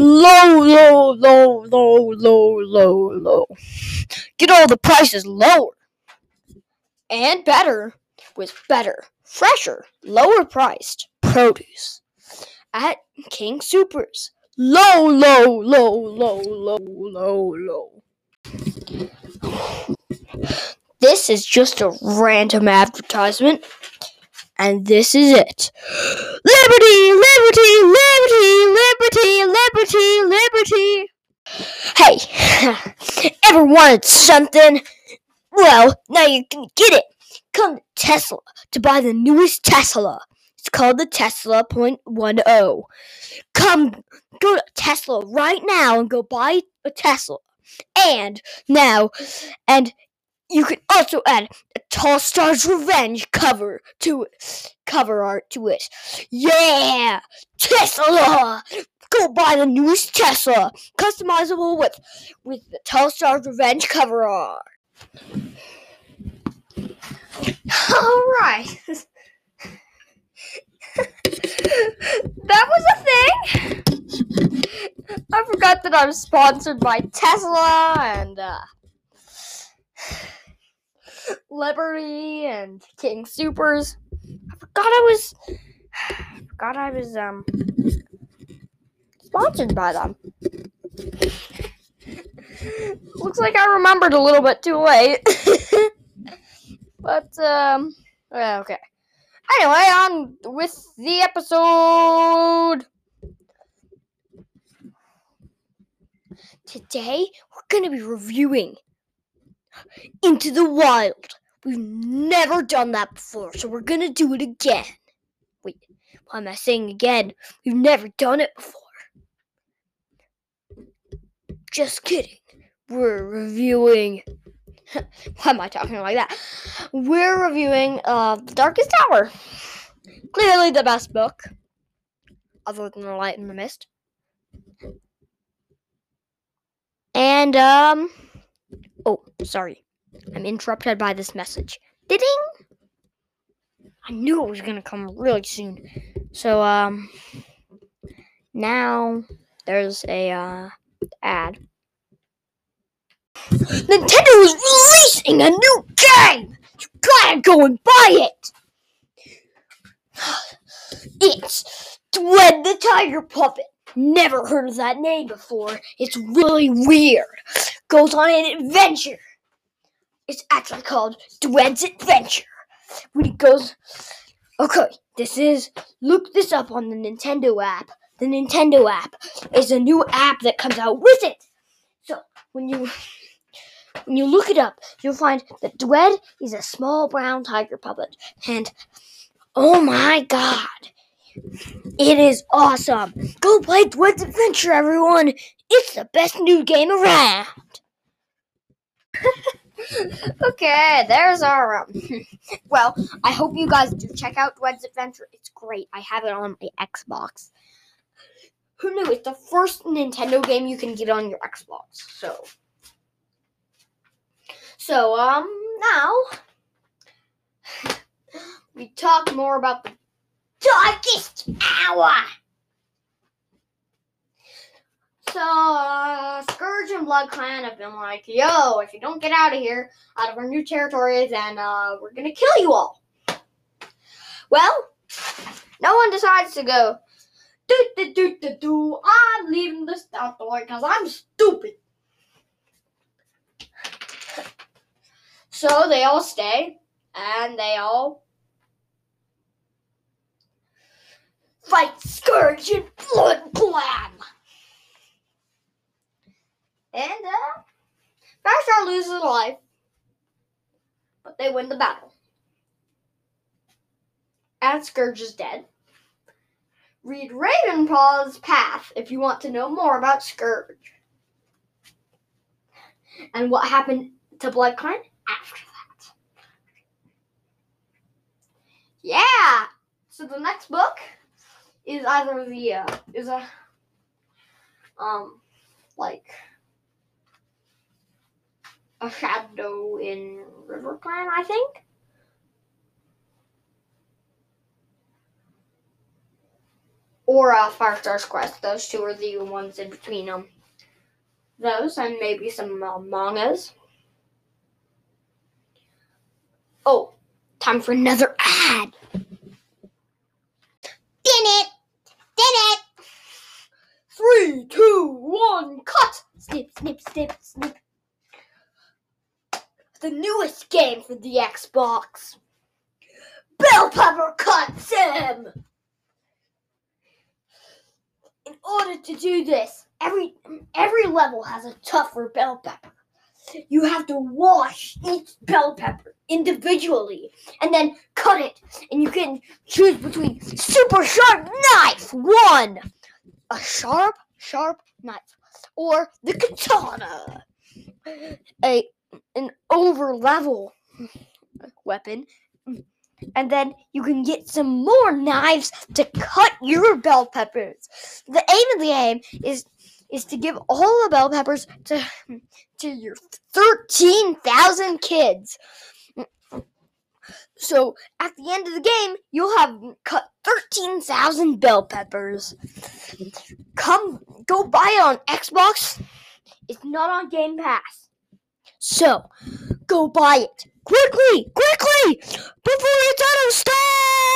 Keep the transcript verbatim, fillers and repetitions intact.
low, low, low, low, low, low, low. Get all the prices lower and better with better, fresher, lower priced produce at King Soopers. Low, low, low, low, low, low, low. This is just a random advertisement, and this is it. Liberty, liberty, liberty, liberty, liberty, liberty. Hey, ever wanted something? Well, now you can get it. Come to Tesla to buy the newest Tesla. It's called the Tesla Point One Oh. Come, go to Tesla right now and go buy a Tesla. And now, and you can also add a Tallstar's Revenge cover to it, cover art to it. Yeah, Tesla! Go buy the newest Tesla, customizable with with the Tallstar's Revenge cover art. All right. That was a thing. I forgot that I'm sponsored by Tesla and uh, Liberty and King Soopers. I forgot I was. I forgot I was um sponsored by them. Looks like I remembered a little bit too late. But um, okay. Anyway, on with the episode. Today, we're going to be reviewing Into the Wild. We've never done that before, so we're going to do it again. Wait, why am I saying again? We've never done it before. Just kidding. We're reviewing... Why am I talking like that? We're reviewing uh, The Darkest Tower. Clearly the best book, other than The Light in the Mist. And, um... oh, sorry. I'm interrupted by this message. Ding! I knew it was going to come really soon. So, um... now, there's a, uh, ad. Nintendo is releasing a new game! You gotta go and buy it! It's Dwed the Tiger Puppet. Never heard of that name before. It's really weird. Goes on an adventure. It's actually called Dwed's Adventure. When he goes... Okay, this is... Look this up on the Nintendo app. The Nintendo app is a new app that comes out with it. So, when you... When you look it up, you'll find that Dwed is a small brown tiger puppet. And, oh my god, it is awesome. Go play Dwed's Adventure, everyone. It's the best new game around. Okay, there's our... Um, well, I hope you guys do check out Dwed's Adventure. It's great. I have it on my Xbox. Who knew? It's the first Nintendo game you can get on your Xbox, so... So, um, now, we talk more about the Darkest Hour. So, uh, Scourge and Blood Clan have been like, yo, if you don't get out of here, out of our new territory, then, uh, we're gonna kill you all. Well, no one decides to go, do-do-do-do-do, I'm leaving this territory because I'm stupid. So they all stay, and they all fight Scourge and Blood Clan. And, uh, Firestar loses a life, but they win the battle. And Scourge is dead. Read Ravenpaw's Path if you want to know more about Scourge. And what happened to Blood Clan? After that. Yeah! So the next book is either the, uh, is a, um, like, a shadow in River Clan, I think? or uh, Firestar's Quest. Those two are the ones in between them. Those and maybe some uh, mangas. Oh, time for another ad. Din it! Din it! Three, two, one, cut! Snip, snip, snip, snip. The newest game for the Xbox. Bell pepper cut sim. In order to do this, every every level has a tougher bell pepper. You have to wash each bell pepper individually and then cut it. And you can choose between super sharp knife one, a sharp sharp knife, or the katana, a an over level weapon. And then you can get some more knives to cut your bell peppers. The aim of the game is is to give all the bell peppers to to your thirteen thousand kids. So at the end of the game, you'll have cut thirteen thousand bell peppers. Come, go buy it on Xbox. It's not on Game Pass. So, go buy it. Quickly, quickly, before it's out of stock!